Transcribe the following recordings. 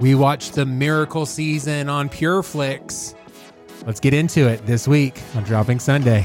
We watched The Miracle Season on Pure Flix. Let's get into it this week on Dropping Sunday.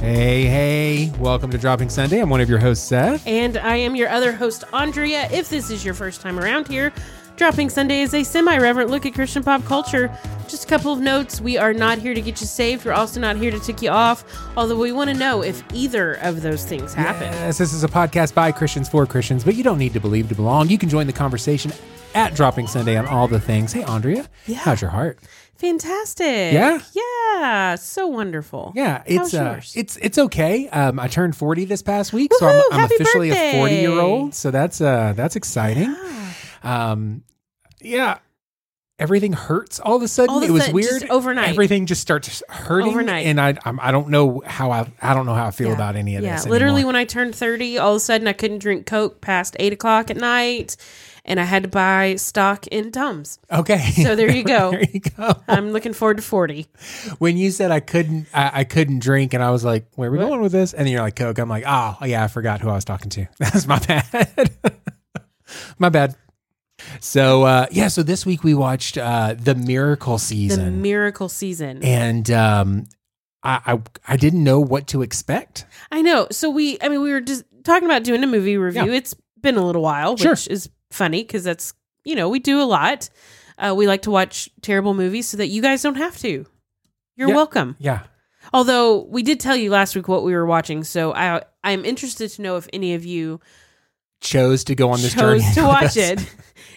Hey, welcome to Dropping Sunday. I'm one of your hosts, Seth. And I am your other host, Andrea. If this is your first time around here, Dropping Sunday is a semi-reverent look at Christian pop culture. Just a couple of notes. We are not here to get you saved. We're also not here to tick you off, although we want to know if either of those things happen. Yes, this is a podcast by Christians for Christians, but you don't need to believe to belong. You can join the conversation at Dropping Sunday on all the things. Hey, Andrea, how's your heart? Fantastic. Yeah. Yeah. So wonderful. Yeah. It's okay. I turned 40 this past week. Woo-hoo, so I'm officially a 40-year-old. So that's exciting. Yeah. Everything hurts all of a sudden. It was weird. Just overnight. Everything just starts hurting overnight. And I don't know how I feel about any of this. Yeah. Literally when I turned 30, all of a sudden I couldn't drink Coke past 8:00 at night. And I had to buy stock in Tums. Okay. So there you go. There you go. I'm looking forward to 40. When you said I couldn't drink, and I was like, where are we going with this? And then you're like, Coke. I'm like, oh, yeah, I forgot who I was talking to. That's my bad. My bad. So, so this week we watched The Miracle Season. The Miracle Season. And I didn't know what to expect. I know. So we were just talking about doing a movie review. Yeah. It's been a little while, which is funny because that's, we do a lot. We like to watch terrible movies so that you guys don't have to. You're welcome. Yeah. Although we did tell you last week what we were watching, so I'm interested to know if any of you chose to go on this journey to watch it.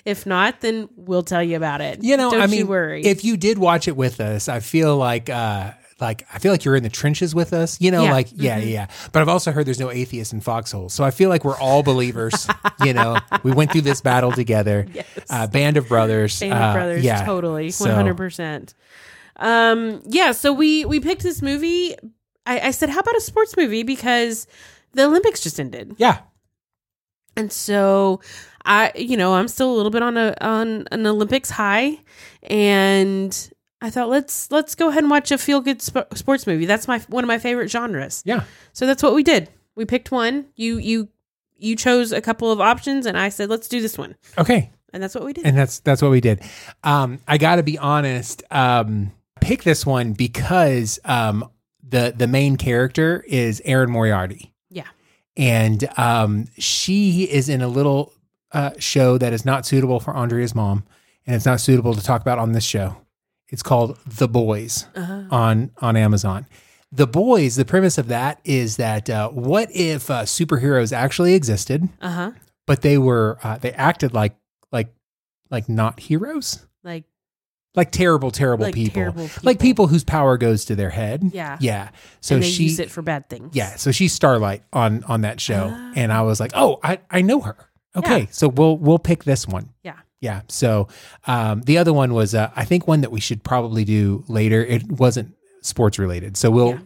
If not, then we'll tell you about it. Don't you worry. If you did watch it with us, I feel like you're in the trenches with us, But I've also heard there's no atheists in foxholes. So I feel like we're all believers, we went through this battle together, band of brothers. Totally. 100%. So we picked this movie. I said, how about a sports movie? Because the Olympics just ended. Yeah. And so I'm still a little bit on an Olympics high, and I thought let's go ahead and watch a feel-good sports movie. That's one of my favorite genres. Yeah. So that's what we did. We picked one. You chose a couple of options, and I said let's do this one. Okay. And that's what we did. And that's what we did. I got to be honest. Pick this one because the main character is Erin Moriarty. Yeah. And she is in a little show that is not suitable for Andrea's mom, and it's not suitable to talk about on this show. It's called The Boys on Amazon. The Boys, the premise of that is that what if superheroes actually existed, but they were they acted like not heroes, like terrible people. Terrible people, like people whose power goes to their head. Yeah, yeah. So and they use it for bad things. Yeah, so she's Starlight on that show, and I was like, oh, I know her. Okay, so we'll pick this one. Yeah. Yeah. So the other one was, I think, one that we should probably do later. It wasn't sports related. So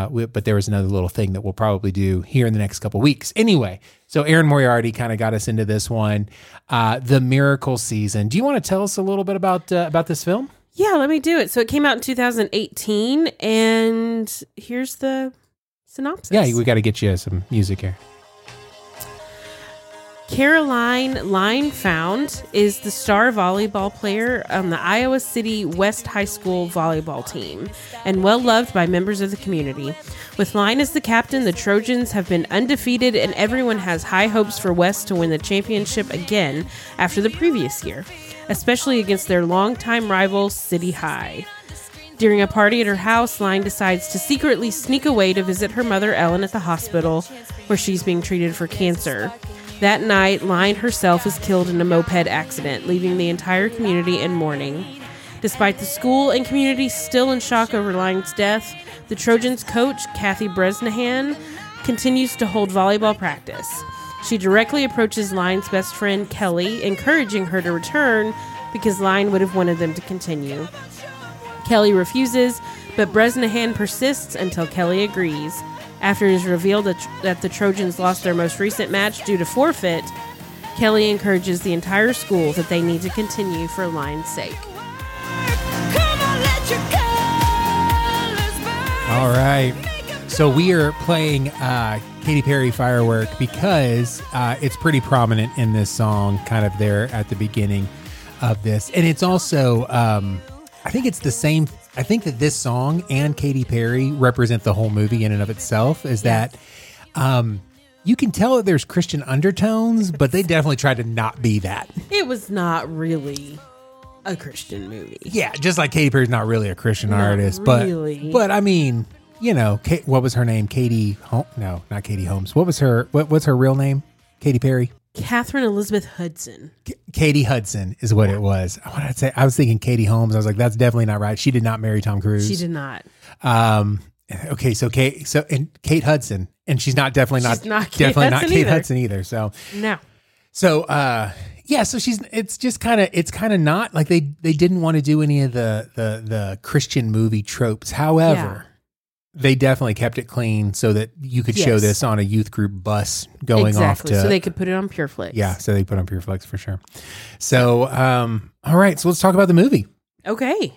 but there was another little thing that we'll probably do here in the next couple of weeks. Anyway, so Erin Moriarty kind of got us into this one, The Miracle Season. Do you want to tell us a little bit about this film? Yeah, let me do it. So it came out in 2018, and here's the synopsis. Yeah, we got to get you some music here. Caroline Line is the star volleyball player on the Iowa City West High School volleyball team and well-loved by members of the community. With Line as the captain, the Trojans have been undefeated, and everyone has high hopes for West to win the championship again after the previous year, especially against their longtime rival City High. During a party at her house, Line decides to secretly sneak away to visit her mother, Ellen, at the hospital where she's being treated for cancer. That night, Line herself is killed in a moped accident, leaving the entire community in mourning. Despite the school and community still in shock over Line's death, the Trojans' coach, Kathy Bresnahan, continues to hold volleyball practice. She directly approaches Line's best friend, Kelly, encouraging her to return because Line would have wanted them to continue. Kelly refuses, but Bresnahan persists until Kelly agrees. After it is revealed that the Trojans lost their most recent match due to forfeit, Kelly encourages the entire school that they need to continue for Line's sake. All right. So we are playing Katy Perry Firework because it's pretty prominent in this song, kind of there at the beginning of this. And it's also, I think it's the same. I think that this song and Katy Perry represent the whole movie in and of itself, is that you can tell that there's Christian undertones, but they definitely tried to not be that. It was not really a Christian movie. Yeah, just like Katy Perry's not really a Christian artist. Really. But I mean, you know, what was her name? Katie Holmes? No, not Katie Holmes. What was her, what's her real name? Katy Perry? Catherine Elizabeth Hudson. Katie Hudson is what it was. I wanted to say, I was thinking Katie Holmes. I was like, that's definitely not right. She did not marry Tom Cruise. She did not. Okay, so Kate Hudson, and she's not definitely not Kate Hudson either. So no. So so she's it's kind of not like they didn't want to do any of the Christian movie tropes. However, they definitely kept it clean so that you could show this on a youth group bus going off to... so they could put it on Pure Flix. Yeah, so they put on Pure Flix for sure. So, all right, so let's talk about the movie. Okay.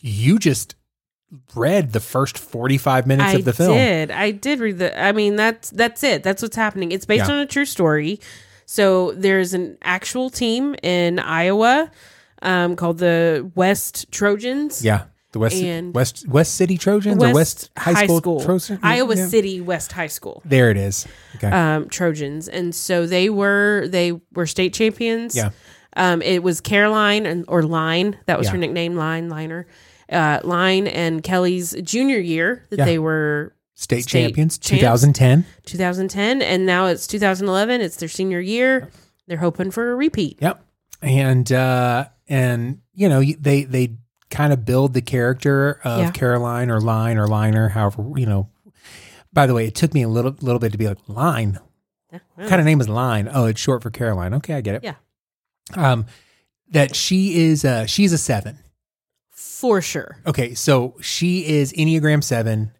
You just read the first 45 minutes of the film. I did read the... I mean, that's it. That's what's happening. It's based on a true story. So there's an actual team in Iowa called the West Trojans. Yeah. The West City Trojans or West High School? Iowa City West High School. There it is. Okay. Trojans. And so they were state champions. Yeah. It was Caroline or Line. That was her nickname, Line and Kelly's junior year that they were state champions. 2010. And now it's 2011. It's their senior year. They're hoping for a repeat. Yep. And you know, they kind of build the character of Caroline or Line or Liner, however, you know. By the way, it took me a little bit to be like, Line? What kind of name is Line? Oh, it's short for Caroline. Okay, I get it. Yeah. That she's a 7. For sure. Okay, so she is Enneagram 7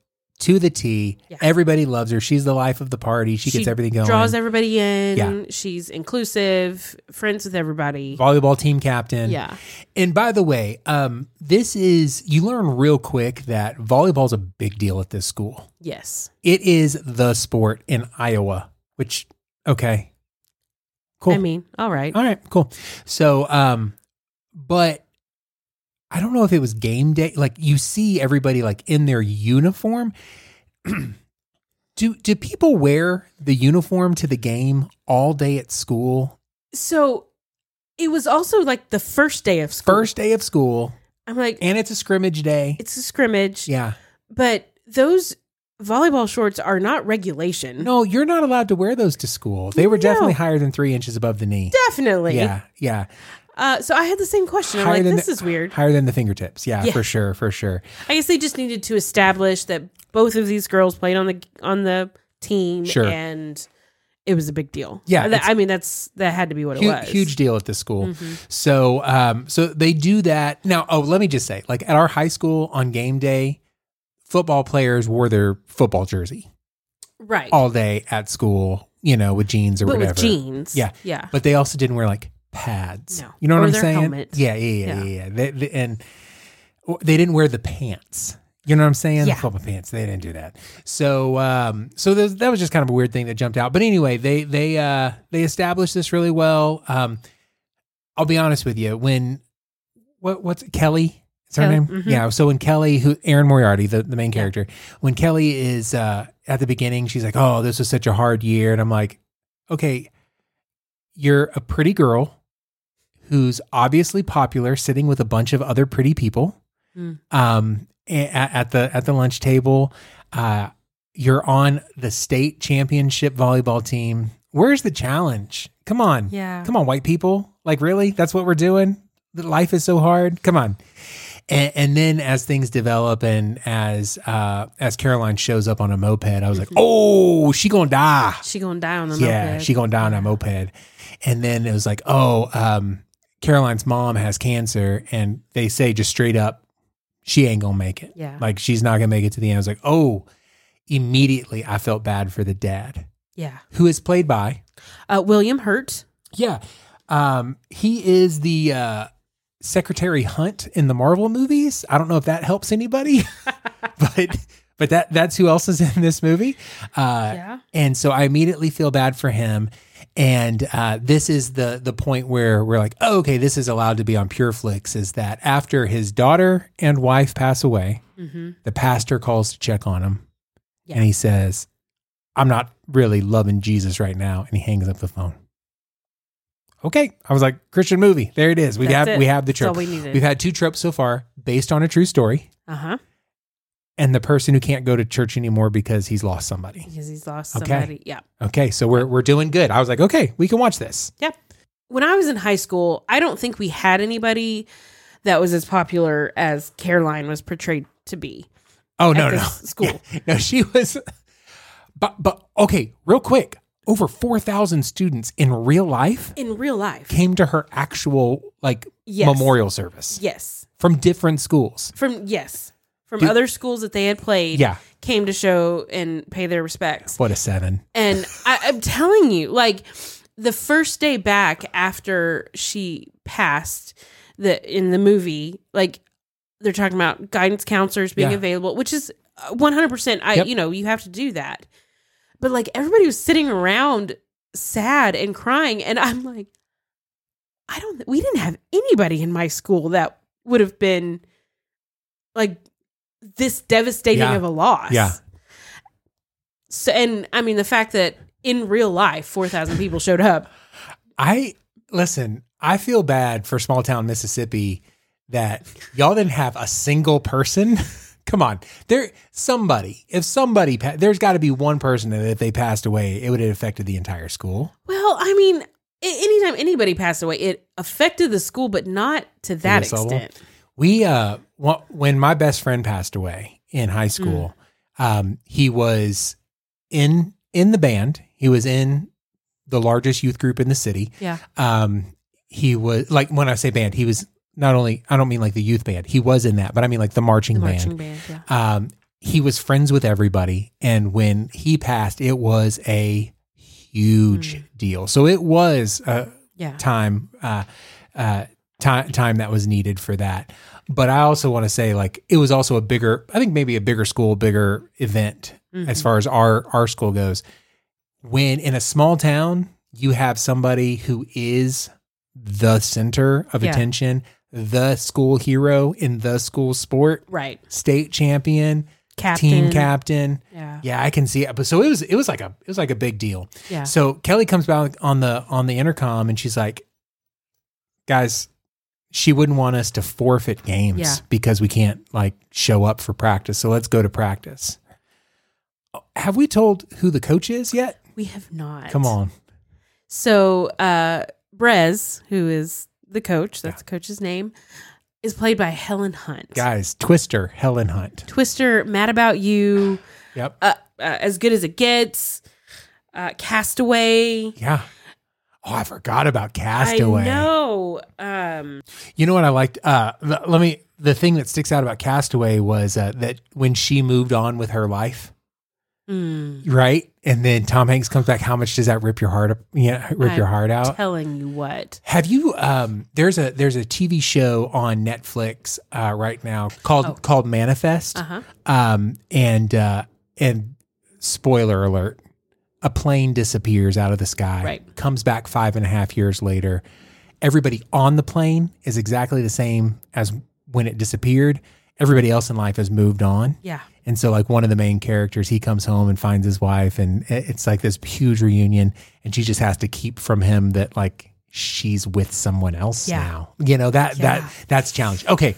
to the T. Yeah. Everybody loves her. She's the life of the party. She gets everything going. Draws everybody in. Yeah. She's inclusive, friends with everybody. Volleyball team captain. Yeah. And by the way, you learn real quick that volleyball's a big deal at this school. Yes. It is the sport in Iowa, which, okay. Cool. I mean, all right, cool. So, but I don't know if it was game day. Like, you see everybody like in their uniform. Do people wear the uniform to the game all day at school? So it was also like the first day of school. I'm like, and it's a scrimmage day. Yeah. But those volleyball shorts are not regulation. No, you're not allowed to wear those to school. They were definitely higher than 3 inches above the knee. Definitely. Yeah. Yeah. So I had the same question. I'm like, this is weird. Higher than the fingertips. Yeah, for sure. I guess they just needed to establish that both of these girls played on the team. Sure. And it was a big deal. Yeah. That had to be what it was. Huge deal at this school. Mm-hmm. So, so they do that. Now, let me just say, like at our high school on game day, football players wore their football jersey. Right. All day at school, you know, with jeans whatever. With jeans. Yeah. Yeah. But they also didn't wear like pads. No. You know what I'm saying? Helmet. Yeah. They didn't wear the pants. You know what I'm saying? Yeah. The football pants. They didn't do that. So so that was just kind of a weird thing that jumped out. But anyway, they established this really well. I'll be honest with you. When what's Kelly? Is her name? Mm-hmm. Yeah. So when Kelly, Erin Moriarty, the main character, when Kelly is at the beginning, she's like, "Oh, this was such a hard year," and I'm like, "Okay, you're a pretty girl who's obviously popular, sitting with a bunch of other pretty people at the lunch table. You're on the state championship volleyball team. Where's the challenge? Come on. Yeah. Come on, white people. Like, really? That's what we're doing? Life is so hard. Come on." And then as things develop and as Caroline shows up on a moped, I was like, oh, she gonna die. She gonna die on a moped. Yeah, she gonna die on a moped. And then it was like, Caroline's mom has cancer, and they say just straight up, she ain't gonna make it. Yeah. Like, she's not gonna make it to the end. I was like, oh, immediately I felt bad for the dad. Yeah. Who is played by? William Hurt. Yeah. He is the... Secretary Hunt in the Marvel movies. I don't know if that helps anybody, but that's who else is in this movie. Yeah. And so I immediately feel bad for him. And this is the point where we're like, oh, okay, this is allowed to be on Pure Flix, is that after his daughter and wife pass away, mm-hmm. the pastor calls to check on him. Yeah. And he says, I'm not really loving Jesus right now. And he hangs up the phone. Okay. I was like, Christian movie. There it is. We have the trope. We've had two tropes so far based on a true story. Uh-huh. And the person who can't go to church anymore because he's lost somebody. Because he's lost somebody. Yeah. Okay. So we're doing good. I was like, okay, we can watch this. Yep. When I was in high school, I don't think we had anybody that was as popular as Caroline was portrayed to be. Oh, no. School. Yeah. No, she was. But okay, real quick. Over 4,000 students in real life came to her actual memorial service. Yes. From different schools. From other schools that they had played, came to show and pay their respects. What a seven. And I'm telling you, the first day back after she passed in the movie, they're talking about guidance counselors being available, which is 100%. You have to do that. But everybody was sitting around sad and crying. And I'm like, we didn't have anybody in my school that would have been this devastating of a loss. Yeah. So, and I mean, the fact that in real life, 4,000 people showed up. I feel bad for small town Mississippi that y'all didn't have a single person. Come on, there's got to be one person that if they passed away, it would have affected the entire school. Well, I mean, anytime anybody passed away, it affected the school, but not to that extent. We, when my best friend passed away in high school, he was in the band. He was in the largest youth group in the city. Yeah. He was when I say band, he was not only, I don't mean the youth band. He was in that, but I mean the marching band. Yeah. He was friends with everybody. And when he passed, it was a huge deal. So it was a time that was needed for that. But I also want to say it was also a bigger school, bigger event as far as our school goes. When in a small town, you have somebody who is the center of attention, the school hero in the school sport, right? State champion, team captain. Yeah, I can see it. But so it was like a big deal. Yeah. So Kelly comes back on the intercom and she's like, guys, she wouldn't want us to forfeit games because we can't show up for practice. So let's go to practice. Have we told who the coach is yet? We have not. Come on. So Brez, who is the coach, that's the coach's name, is played by Helen Hunt. Guys, Twister, Helen Hunt. Twister, Mad About You. Yep. As Good as It Gets. Castaway. Yeah. Oh, I forgot about Castaway. I know. You know what I liked? The thing that sticks out about Castaway was that when she moved on with her life, right? And then Tom Hanks comes back. How much does that rip your heart up? Yeah, your heart out. Telling you what. Have you? There's a TV show on Netflix right now called Manifest. Uh-huh. And spoiler alert. A plane disappears out of the sky, right. Comes back 5.5 years later. Everybody on the plane is exactly the same as when it disappeared. Everybody else in life has moved on. Yeah. And so one of the main characters, he comes home and finds his wife, and it's this huge reunion, and she just has to keep from him that she's with someone else now. That's challenging. Okay.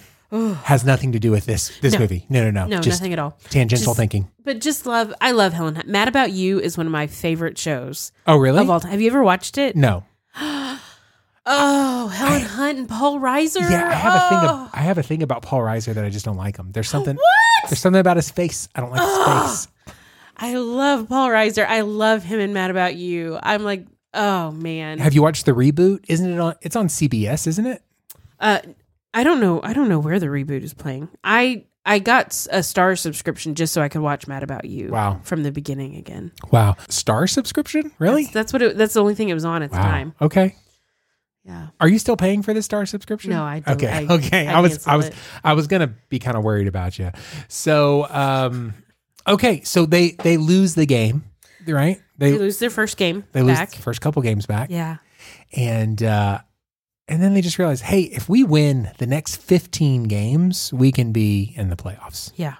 Has nothing to do with this movie. No, just nothing at all. Tangential thinking. But I love Helen Hunt. Mad About You is one of my favorite shows. Oh, really? Of all time. Have you ever watched it? No. Helen Hunt and Paul Reiser. Yeah, I have a thing about Paul Reiser that I just don't like him. There's something about his face. I don't like his face. I love Paul Reiser. I love him in Mad About You. I'm like, oh man. Have you watched the reboot? Isn't it on? It's on CBS, isn't it? I don't know. I don't know where the reboot is playing. I got a Star subscription just so I could watch Mad About You. Wow. From the beginning again. Wow. Star subscription? Really? That's the only thing it was on at the time. Okay. Yeah. Are you still paying for the Star subscription? No, I don't. Okay. Okay. I was going to be kind of worried about you. So, okay. So they lose the game, right? They lose their first game. They lose the first couple games back. Yeah. And then they just realize, hey, if we win the next 15 games, we can be in the playoffs. Yeah.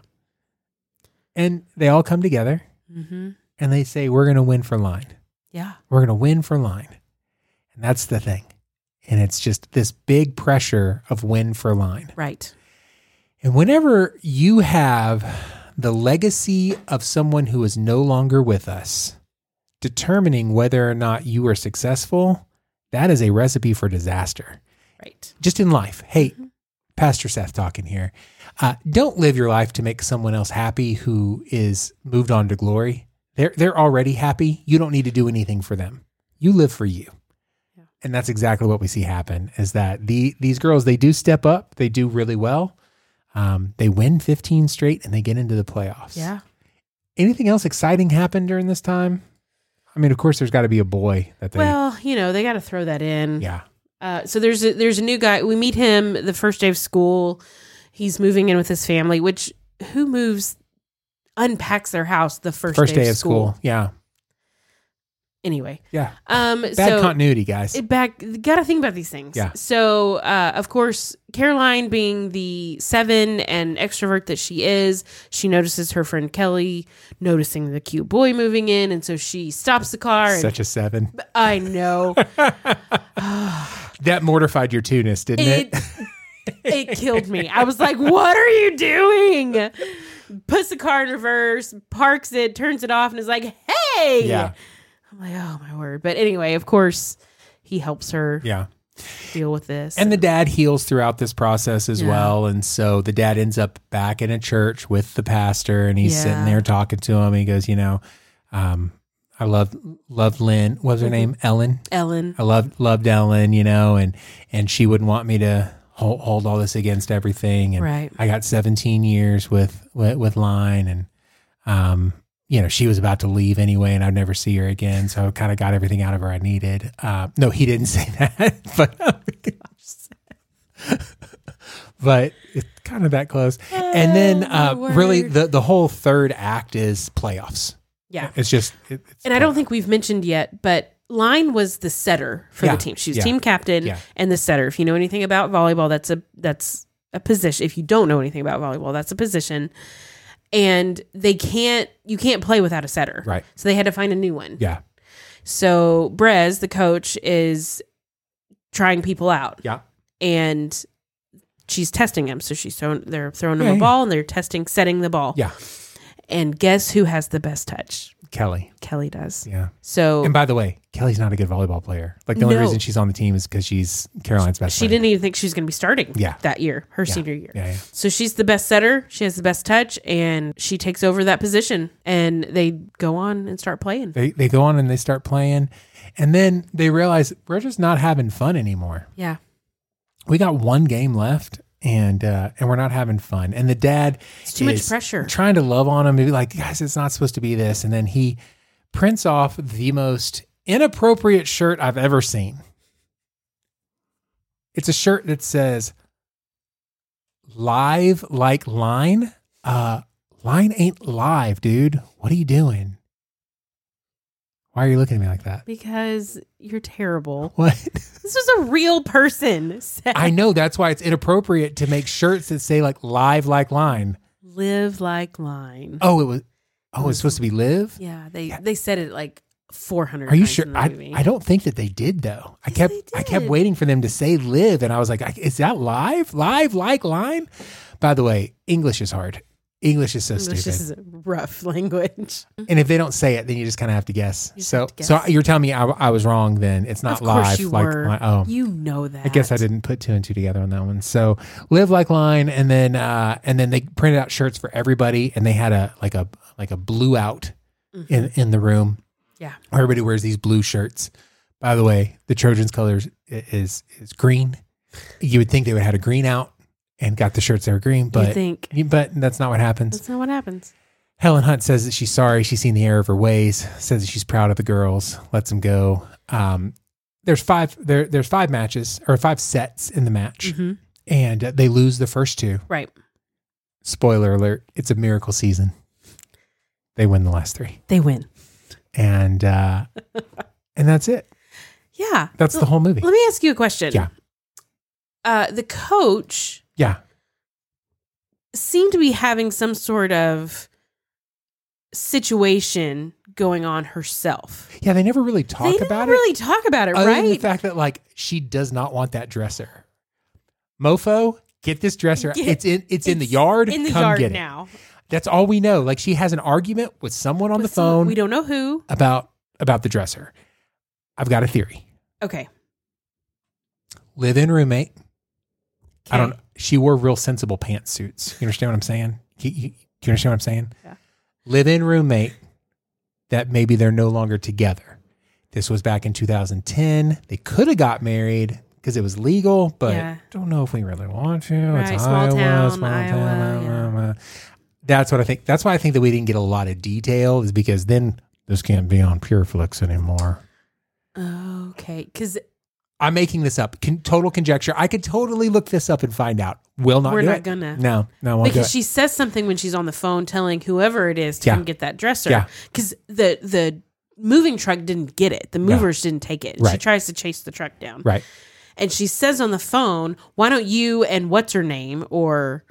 And they all come together mm-hmm. and they say, we're going to win for Line. Yeah. We're going to win for Line. And that's the thing. And it's just this big pressure of win for Line. Right. And whenever you have the legacy of someone who is no longer with us determining whether or not you are successful, that is a recipe for disaster. Right. Just in life. Hey, mm-hmm. Pastor Seth talking here. Don't live your life to make someone else happy who is moved on to glory. They're already happy. You don't need to do anything for them. You live for you. Yeah. And that's exactly what we see happen is that these girls, they do step up. They do really well. They win 15 straight and they get into the playoffs. Yeah. Anything else exciting happened during this time? I mean, of course, there's got to be a boy that they... Well, you know, they got to throw that in. Yeah. So there's a new guy. We meet him the first day of school. He's moving in with his family, which who moves, unpacks their house the first day of school? Yeah. Anyway. Yeah. Bad continuity, guys. Got to think about these things. Yeah. So, of course, Caroline, being the 7 and extrovert that she is, she notices her friend Kelly noticing the cute boy moving in. And so she stops the car. Such a 7. I know. That mortified your 2-ness, didn't it? It killed me. I was like, what are you doing? Puts the car in reverse, parks it, turns it off, and is like, hey. Yeah. I'm like, oh, my word. But anyway, of course, he helps her deal with this. And the dad heals throughout this process as well. And so the dad ends up back in a church with the pastor, and he's sitting there talking to him. He goes, you know, I love Lynn. What was her name? Ellen? Ellen. I loved Ellen, you know, and she wouldn't want me to hold all this against everything. And right. I got 17 years with Line, and you know, she was about to leave anyway, and I'd never see her again. So I kind of got everything out of her I needed. No, he didn't say that, but it's kind of that close. And then really the whole third act is playoffs. Yeah. It's just. It's playoffs. I don't think we've mentioned yet, but Line was the setter for the team. She was team captain and the setter. If you know anything about volleyball, that's a position. If you don't know anything about volleyball, that's a position. And you can't play without a setter. Right. So they had to find a new one. Yeah. So Brez, the coach, is trying people out. Yeah. And she's testing them. So they're throwing them a ball, and they're setting the ball. Yeah. And guess who has the best touch? Kelly. Kelly does. Yeah. So. And by the way, Kelly's not a good volleyball player. Like the only reason she's on the team is because she's Caroline's best player. She didn't even think she was going to be starting that year, her senior year. Yeah, yeah. So she's the best setter. She has the best touch, and she takes over that position, and they go on and start playing. They go on and they start playing, and then they realize we're just not having fun anymore. Yeah. We got one game left. And we're not having fun. And the dad is too much pressure, trying to love on him. Maybe like, guys, it's not supposed to be this. And then he prints off the most inappropriate shirt I've ever seen. It's a shirt that says live like Line. Line ain't live, dude. What are you doing? Why are you looking at me like that? Because you're terrible. What? This was a real person. Seth. I know. That's why it's inappropriate to make shirts that say like live like Line. Live like Line. Oh, it was. Oh, it's supposed to be live. Yeah, they said it like 400 times. Are you sure? In the movie. I don't think that they did though. Yes, I kept waiting for them to say live, and I was like, is that live? Live like Line? By the way, English is hard. English is so stupid. This is a rough language. And if they don't say it, then you just kind of have to guess. So you're telling me I was wrong then. It's not live. Of course you were. Oh, you know that. I guess I didn't put 2 and 2 together on that one. So live like Line, and then they printed out shirts for everybody, and they had a blue out in the room. Yeah. Everybody wears these blue shirts. By the way, the Trojans' colors is green. You would think they would have had a green out. And got the shirts that were green, but that's not what happens. That's not what happens. Helen Hunt says that she's sorry. She's seen the error of her ways. Says that she's proud of the girls. Lets them go. there's five matches or five sets in the match, mm-hmm. and they lose the first two. Right. Spoiler alert, it's a miracle season. They win the last three. They win. And and that's it. Yeah. That's the whole movie. Let me ask you a question. Yeah. The coach seemed to be having some sort of situation going on herself. Yeah, they never really talk about it. They never really talk about it, right? The fact that like she does not want that dresser. Mofo, get this dresser. It's in the yard. In the yard now. That's all we know. Like she has an argument with someone on the phone. We don't know who. About the dresser. I've got a theory. Okay. Live-in roommate. Okay. I don't know. She wore real sensible pantsuits. You understand what I'm saying? You understand what I'm saying? Yeah. Live-in roommate that maybe they're no longer together. This was back in 2010. They could have got married because it was legal, but don't know if we really want to. Right. It's small town, Iowa. That's what I think. That's why I think that we didn't get a lot of detail is because then this can't be on Pure Flix anymore. Okay. Because I'm making this up. Total conjecture. I could totally look this up and find out. We're not gonna. No, won't because she says something when she's on the phone telling whoever it is to come get that dresser. Yeah. Because the moving truck didn't get it. The movers didn't take it. Right. She tries to chase the truck down. Right. And she says on the phone, why don't you and what's her name or...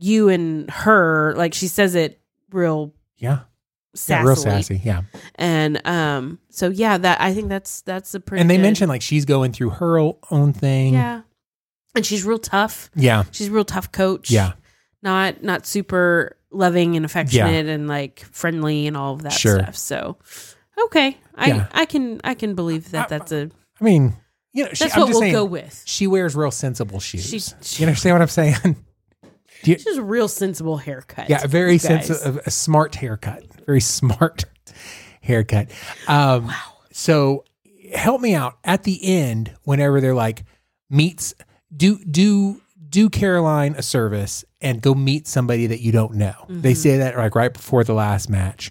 you and her, like she says it real sassily. Yeah, real sassy, yeah. And that I think that's a pretty good. Mention like she's going through her own thing. Yeah. And she's real tough. Yeah. She's a real tough coach. Yeah. Not super loving and affectionate and like friendly and all of that stuff. So okay. I can believe that we'll go with. She wears real sensible shoes. She you understand what I'm saying? This is a real sensible haircut. Yeah, very sensible, a smart haircut. Very smart haircut. Wow. So help me out. At the end, whenever they're like, do Caroline a service and go meet somebody that you don't know. Mm-hmm. They say that like right before the last match.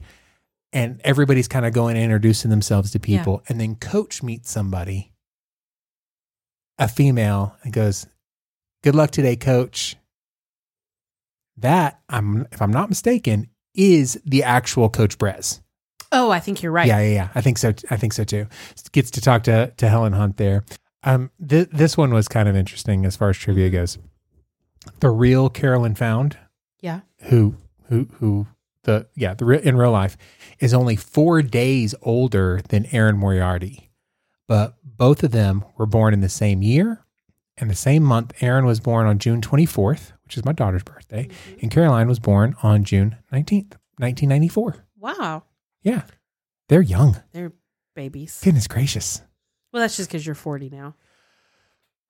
And everybody's kind of going and introducing themselves to people. Yeah. And then coach meets somebody, a female, and goes, good luck today, coach. That, if I'm not mistaken, is the actual Coach Brez. Oh, I think you're right. Yeah. I think so too. Gets to talk to Helen Hunt there. This one was kind of interesting as far as trivia goes. The real Caroline Found, in real life, is only 4 days older than Erin Moriarty, but both of them were born in the same year and the same month. Erin was born on June 24th. Which is my daughter's birthday, mm-hmm. and Caroline was born on June 19th, 1994. Wow. Yeah. They're young. They're babies. Goodness gracious. Well, that's just because you're 40 now.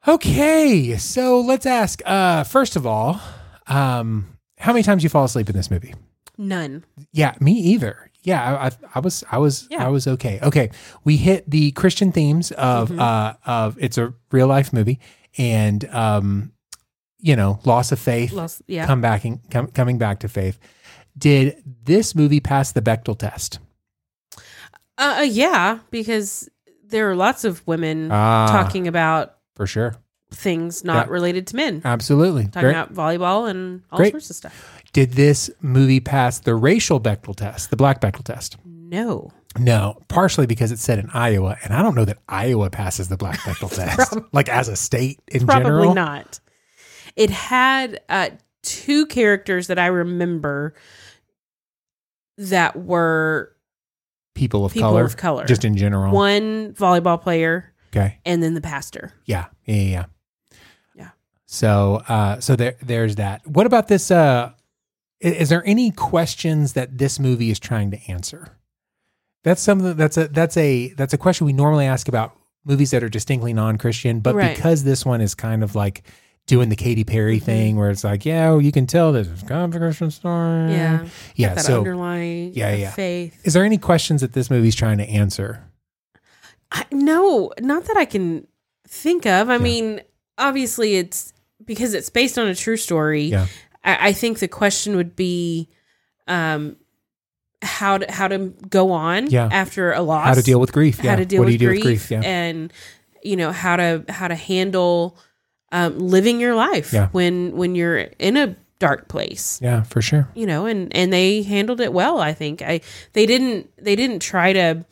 Okay. So let's ask, first of all, how many times you fall asleep in this movie? None. Yeah, me either. Yeah, I was okay. Okay. We hit the Christian themes of mm-hmm. of it's a real life movie and loss of faith, coming back to faith. Did this movie pass the Bechdel test? Yeah, because there are lots of women talking about for sure things not related to men. Absolutely, talking about volleyball and all sorts of stuff. Did this movie pass the racial Bechdel test, the Black Bechdel test? No, partially because it's set in Iowa, and I don't know that Iowa passes the Black Bechdel test, like as a state in general. Probably not. It had two characters that I remember that were people of color, just in general. One volleyball player, okay, and then the pastor. Yeah. So, so there's that. What about this? Is there any questions that this movie is trying to answer? That's something that's a question we normally ask about movies that are distinctly non-Christian, but because this one is kind of like doing the Katy Perry thing where it's like, you can tell this is kind of a Christian story. Yeah. That underlying faith. Is there any questions that this movie's trying to answer? No, not that I can think of. I mean, obviously it's because it's based on a true story. Yeah. I think the question would be, how to go on after a loss, how to deal with grief, what do you do with grief, and you know, how to handle living your life when you're in a dark place. Yeah, for sure. You know, and they handled it well, I think. They didn't try to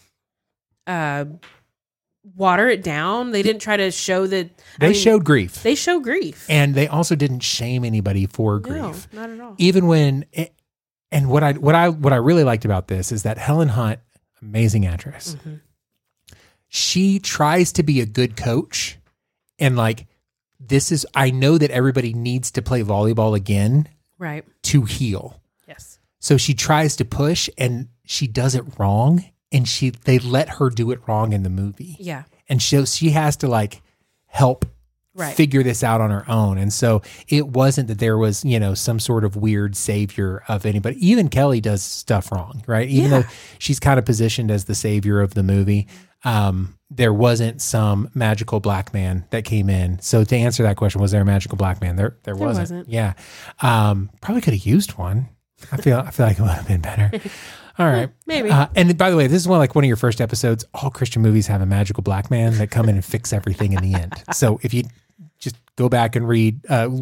water it down. They didn't try to show that. They showed grief. And they also didn't shame anybody for grief. No, not at all. Even when what I really liked about this is that Helen Hunt, amazing actress, mm-hmm. she tries to be a good coach and like, I know that everybody needs to play volleyball again, right? To heal. Yes. So she tries to push and she does it wrong, and they let her do it wrong in the movie. Yeah. And she has to like help figure this out on her own. And so it wasn't that there was, you know, some sort of weird savior of anybody. Even Kelly does stuff wrong, right? Even though she's kind of positioned as the savior of the movie. There wasn't some magical black man that came in. So to answer that question, was there a magical black man? There wasn't. Yeah. Probably could have used one. I feel like it would have been better. All right. Maybe. And by the way, this is one of your first episodes. All Christian movies have a magical black man that come in and fix everything in the end. So if you just go back and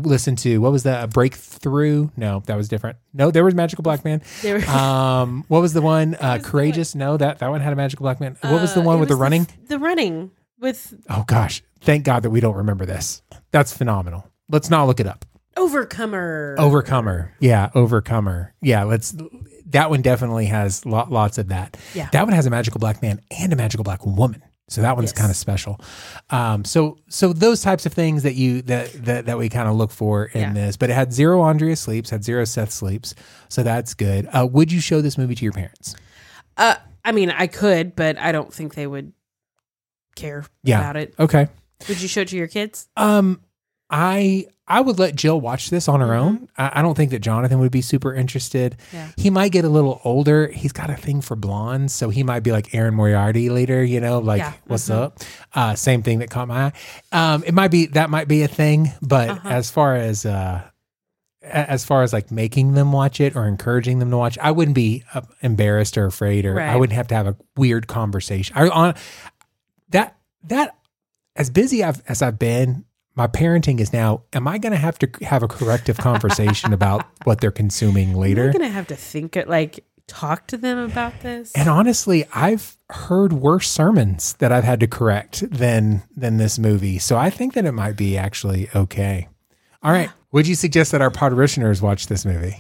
listen to, what was that? Breakthrough? No, that was different. No, there was Magical Black Man. What was the one? Courageous? No, that one had a Magical Black Man. What was the one with the running? The running with... Oh, gosh. Thank God that we don't remember this. That's phenomenal. Let's not look it up. Overcomer. Yeah, Overcomer. Yeah, that one definitely has lots of that. Yeah. That one has a Magical Black Man and a Magical Black Woman. So that one's kind of special. So those types of things that we kind of look for in this, but it had zero Andrea Sleeps, had zero Seth Sleeps. So that's good. Would you show this movie to your parents? I mean, I could, but I don't think they would care about it. Okay. Would you show it to your kids? I would let Jill watch this on her own. I don't think that Jonathan would be super interested. Yeah. He might get a little older. He's got a thing for blondes, so he might be like Erin Moriarty later, you know, like what's up? Same thing that caught my eye. That might be a thing, but as far as like making them watch it or encouraging them to watch, I wouldn't be embarrassed or afraid, or I wouldn't have to have a weird conversation. As busy as I've been, my parenting is now, am I going to have to have a corrective conversation about what they're consuming later? Am I going to have to talk to them about this? And honestly, I've heard worse sermons that I've had to correct than this movie. So I think that it might be actually okay. All right. Would you suggest that our parishioners watch this movie?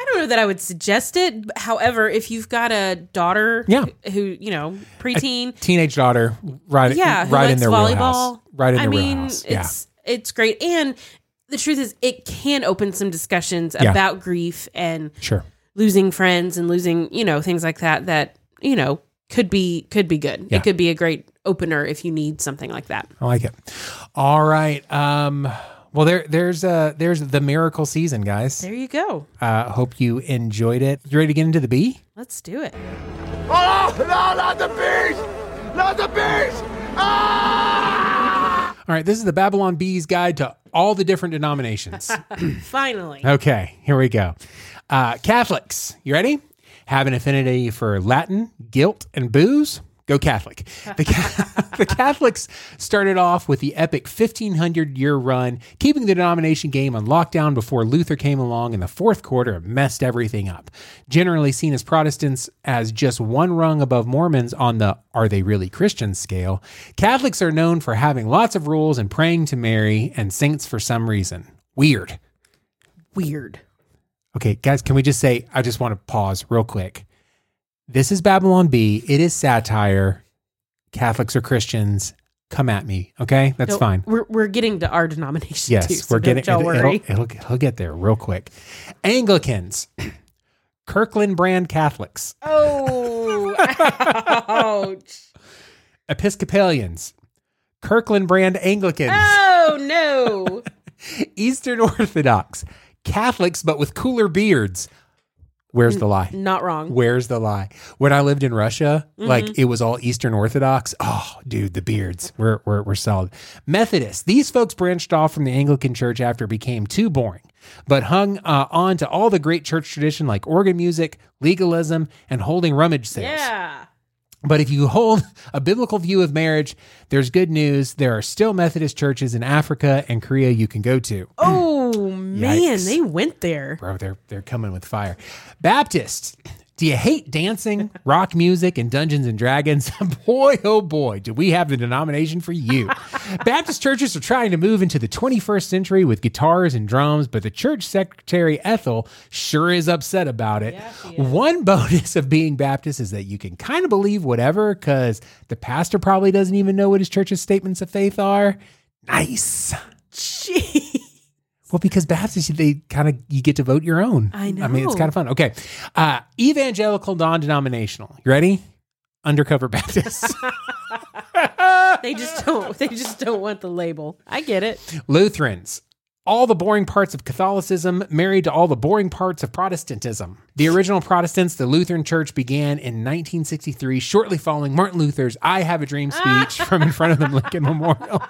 I don't know that I would suggest it. However, if you've got a daughter who, you know, preteen. A teenage daughter, right in their volleyball. Right in their wheelhouse. It's great. And the truth is, it can open some discussions about grief and losing friends and losing, you know, things like that, you know, could be good. Yeah. It could be a great opener if you need something like that. I like it. All right. Well, there's The Miracle Season, guys. There you go. Hope you enjoyed it. You ready to get into the bee? Let's do it. Oh, no, not the bees! Not the bees! Ah! All right, this is the Babylon Bee's guide to all the different denominations. Finally. Okay, here we go. Catholics, you ready? Have an affinity for Latin, guilt, and booze? Go Catholic. The Catholics started off with the epic 1,500-year run, keeping the denomination game on lockdown before Luther came along in the fourth quarter and messed everything up. Generally seen as Protestants as just one rung above Mormons on the are they really Christians scale, Catholics are known for having lots of rules and praying to Mary and saints for some reason. Weird. Okay, guys, can we just say, I just want to pause real quick. This is Babylon Bee. It is satire. Catholics or Christians, come at me. Okay, that's fine. We're getting to our denomination. Yes, too, so we're getting. Don't worry. It'll get there real quick. Anglicans, Kirkland brand Catholics. Oh, ouch. Episcopalians, Kirkland brand Anglicans. Oh no. Eastern Orthodox, Catholics but with cooler beards. Where's the lie? Not wrong. Where's the lie? When I lived in Russia, it was all Eastern Orthodox. Oh, dude, the beards. We're solid. Methodists. These folks branched off from the Anglican Church after it became too boring, but hung on to all the great church tradition like organ music, legalism, and holding rummage sales. Yeah. But if you hold a biblical view of marriage, there's good news. There are still Methodist churches in Africa and Korea you can go to. Oh, man, they went there. Bro, they're coming with fire. Baptists, do you hate dancing, rock music, and Dungeons and Dragons? Boy, oh boy, do we have the denomination for you. Baptist churches are trying to move into the 21st century with guitars and drums, but the church secretary, Ethel, sure is upset about it. Yeah, one bonus of being Baptist is that you can kind of believe whatever, because the pastor probably doesn't even know what his church's statements of faith are. Nice. Jeez. Well, because Baptists, you get to vote your own. I know. I mean, it's kind of fun. Okay. Evangelical non-denominational. You ready? Undercover Baptists. They just don't want the label. I get it. Lutherans. All the boring parts of Catholicism married to all the boring parts of Protestantism. The original Protestants, the Lutheran Church began in 1963, shortly following Martin Luther's I Have a Dream speech from in front of the Lincoln Memorial.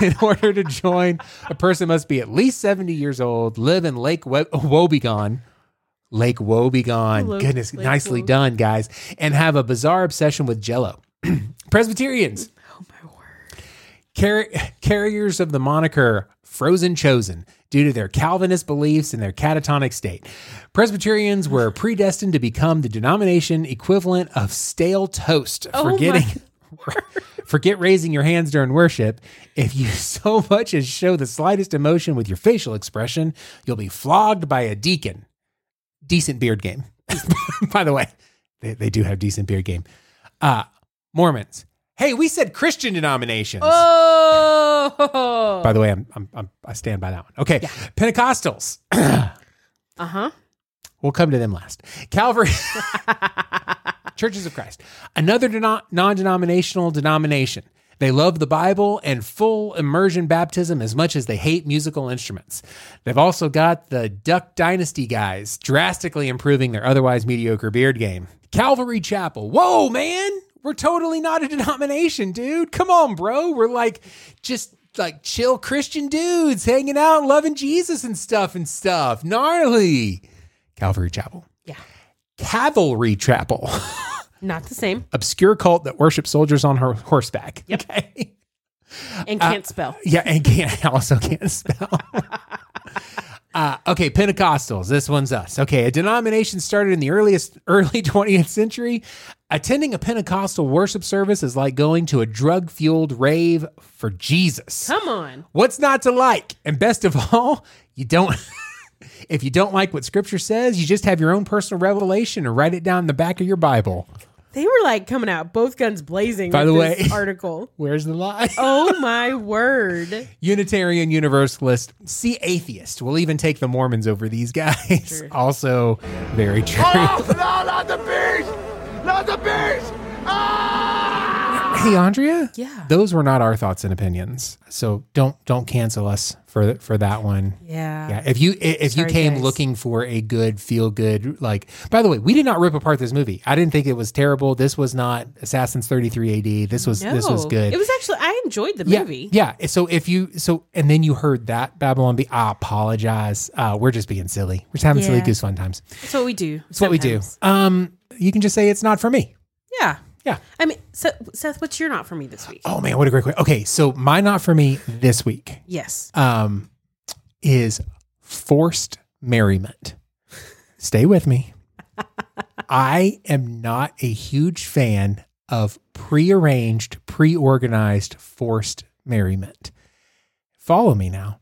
In order to join, a person must be at least 70 years old, live in Lake Wobegon. Lake Wobegon. Hello, goodness, Lake nicely Wobegon. Done, guys. And have a bizarre obsession with Jell-O. Presbyterians. Oh, my word. Carriers of the moniker Frozen Chosen due to their Calvinist beliefs and their catatonic state. Presbyterians were predestined to become the denomination equivalent of stale toast. Forget raising your hands during worship. If you so much as show the slightest emotion with your facial expression, you'll be flogged by a deacon. Decent beard game. By the way, they do have decent beard game. Mormons. Hey, we said Christian denominations. Oh. By the way, I stand by that one. Okay. Yeah. Pentecostals. Uh-huh. We'll come to them last. Calvary. Churches of Christ, another non-denominational denomination. They love the Bible and full immersion baptism as much as they hate musical instruments. They've also got the Duck Dynasty guys drastically improving their otherwise mediocre beard game. Calvary Chapel. Whoa, man. We're totally not a denomination, dude. Come on, bro. We're just chill Christian dudes hanging out and loving Jesus and stuff. Gnarly. Calvary Chapel. Yeah. Cavalry Chapel. Not the same. Obscure cult that worships soldiers on her horseback. Yep. Okay. And can't spell. Yeah, and also can't spell. Okay, Pentecostals. This one's us. Okay, a denomination started in the early 20th century. Attending a Pentecostal worship service is like going to a drug-fueled rave for Jesus. Come on. What's not to like? And best of all, you don't... If you don't like what Scripture says, you just have your own personal revelation and write it down in the back of your Bible. They were like coming out both guns blazing. By the way, article. Where's the lie? Oh my word! Unitarian Universalist, see atheist. We'll even take the Mormons over these guys. Sure. Also, very true. Oh no! Not the beast! Not the beast! Ah! Hey, Andrea. Yeah. Those were not our thoughts and opinions. So don't cancel us for that one. Yeah. If you came looking for a good feel good, by the way, we did not rip apart this movie. I didn't think it was terrible. This was not Assassin's 33 AD. This was good. It was actually, I enjoyed the movie. Yeah. So and then you heard that Babylon Bee, I apologize. We're just being silly. We're just having silly goose fun times. That's what we do. It's what we do. You can just say it's not for me. Yeah. Yeah. I mean, so, Seth, what's your not for me this week? Oh, man, what a great question. Okay, so my not for me this week is forced merriment. Stay with me. I am not a huge fan of prearranged, pre-organized, forced merriment. Follow me now.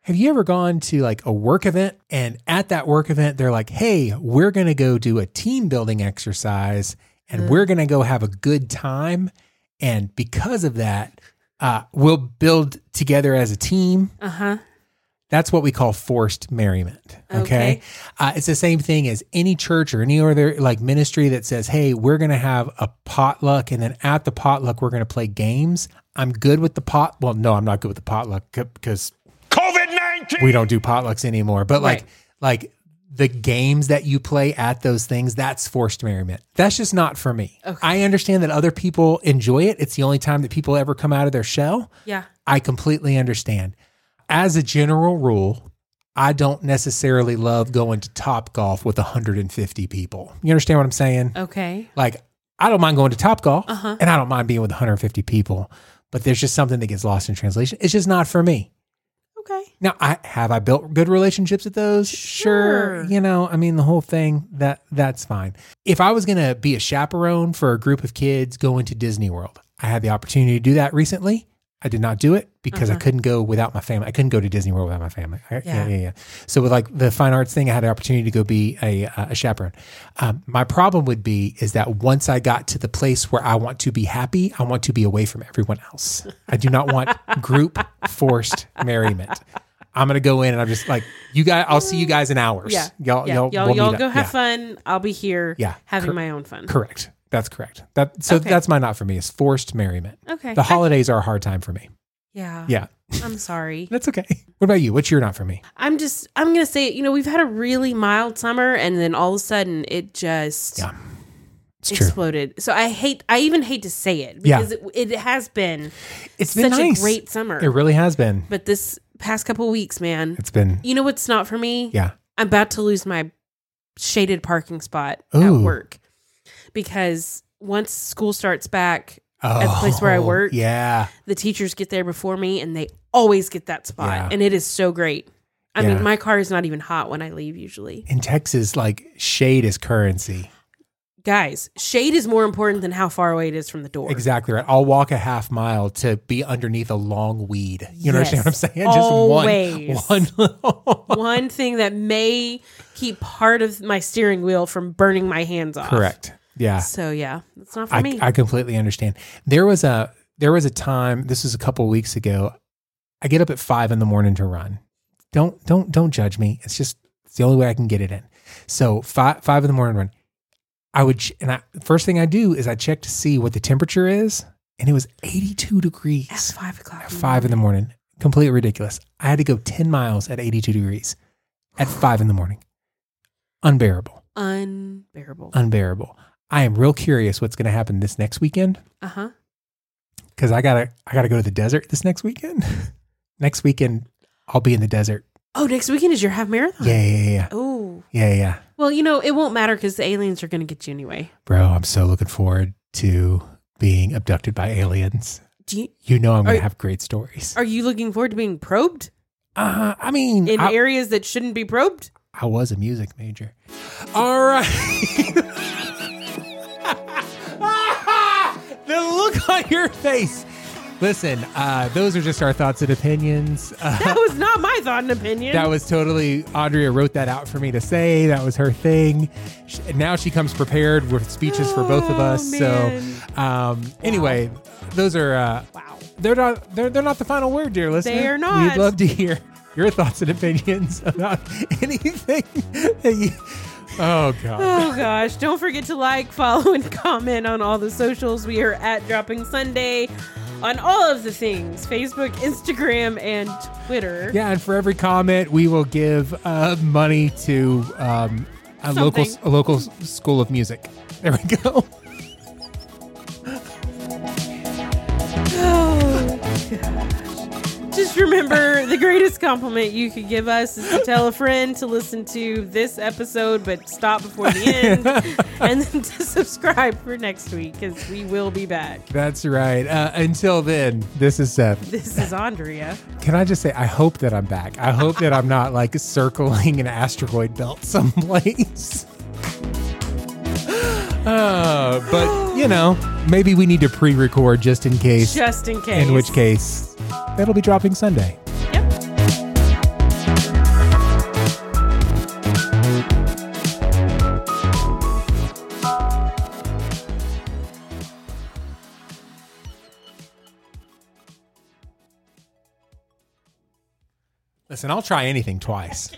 Have you ever gone to a work event, and at that work event, they're like, hey, we're going to go do a team building exercise and we're going to go have a good time. And because of that, we'll build together as a team. Uh-huh. That's what we call forced merriment. Okay. It's the same thing as any church or any other ministry that says, hey, we're going to have a potluck. And then at the potluck, we're going to play games. I'm good with the pot. Well, no, I'm not good with the potluck because COVID-19, we don't do potlucks anymore. But the games that you play at those things, that's forced merriment. That's just not for me. Okay. I understand that other people enjoy it. It's the only time that people ever come out of their shell. Yeah. I completely understand. As a general rule, I don't necessarily love going to Topgolf with 150 people. You understand what I'm saying? Okay. I don't mind going to Topgolf, and I don't mind being with 150 people, but there's just something that gets lost in translation. It's just not for me. Okay. Now, have I built good relationships at those? Sure. You know, I mean, the whole thing, that's fine. If I was going to be a chaperone for a group of kids going to Disney World, I had the opportunity to do that recently. I did not do it because I couldn't go without my family. I couldn't go to Disney World without my family. Yeah. So with like the fine arts thing, I had the opportunity to go be a chaperone. My problem would be is that once I got to the place where I want to be happy, I want to be away from everyone else. I do not want group forced merriment. I'm going to go in and I'm just like, you guys, I'll see you guys in hours. Yeah. Y'all go have fun. I'll be here having my own fun. Correct. That's correct. That's my not for me. It's forced merriment. Okay. The holidays are a hard time for me. Yeah. Yeah. I'm sorry. That's okay. What about you? What's your not for me? I'm going to say, you know, we've had a really mild summer and then all of a sudden it just exploded. True. So I even hate to say it because it has been, it's such been nice. A great summer. It really has been. But this past couple of weeks, man, it's been, you know, what's not for me? Yeah. I'm about to lose my shaded parking spot at work. Because once school starts back at the place where I work, the teachers get there before me and they always get that spot. Yeah. And it is so great. I mean, my car is not even hot when I leave usually. In Texas, like shade is currency. Guys, shade is more important than how far away it is from the door. Exactly right. I'll walk a half mile to be underneath a long weed. You understand what I'm saying? Always. Just one thing that may keep part of my steering wheel from burning my hands off. Correct. Yeah. So it's not for me. I completely understand. There was a time, this was a couple of weeks ago, I get up at 5 a.m. to run. Don't judge me. It's just, it's the only way I can get it in. So 5 a.m. run. First thing I do is I check to see what the temperature is, and it was 82 degrees. At 5 o'clock. At 5 a.m. Completely ridiculous. I had to go 10 miles at 82 degrees at 5 a.m. Unbearable. I am real curious what's going to happen this next weekend. Uh-huh. Because I gotta go to the desert this next weekend. Next weekend, I'll be in the desert. Oh, next weekend is your half marathon? Yeah. Oh. Yeah. Well, you know, it won't matter because the aliens are going to get you anyway. Bro, I'm so looking forward to being abducted by aliens. You know I'm going to have great stories. Are you looking forward to being probed? I mean... in areas that shouldn't be probed? I was a music major. All right. The look on your face. Listen, those are just our thoughts and opinions. That was not my thought and opinion. That was totally, Andrea wrote that out for me to say. That was her thing. Now she comes prepared with speeches for both of us. Man. So anyway, those are, they're not the final word, dear listener. They are not. We'd love to hear your thoughts and opinions about anything that you... Oh gosh. Don't forget to like, follow, and comment on all the socials. We are at Dropping Sunday on all of the things, Facebook, Instagram, and Twitter. Yeah, and for every comment, we will give money to a local school of music. There we go. Just remember, the greatest compliment you could give us is to tell a friend to listen to this episode, but stop before the end, and then to subscribe for next week, because we will be back. That's right. Until then, this is Seth. This is Andrea. Can I just say, I hope that I'm back. I hope that I'm not like circling an asteroid belt someplace. But, you know, maybe we need to pre-record just in case. Just in case. In which case... that'll be Dropping Sunday. Listen, I'll try anything twice.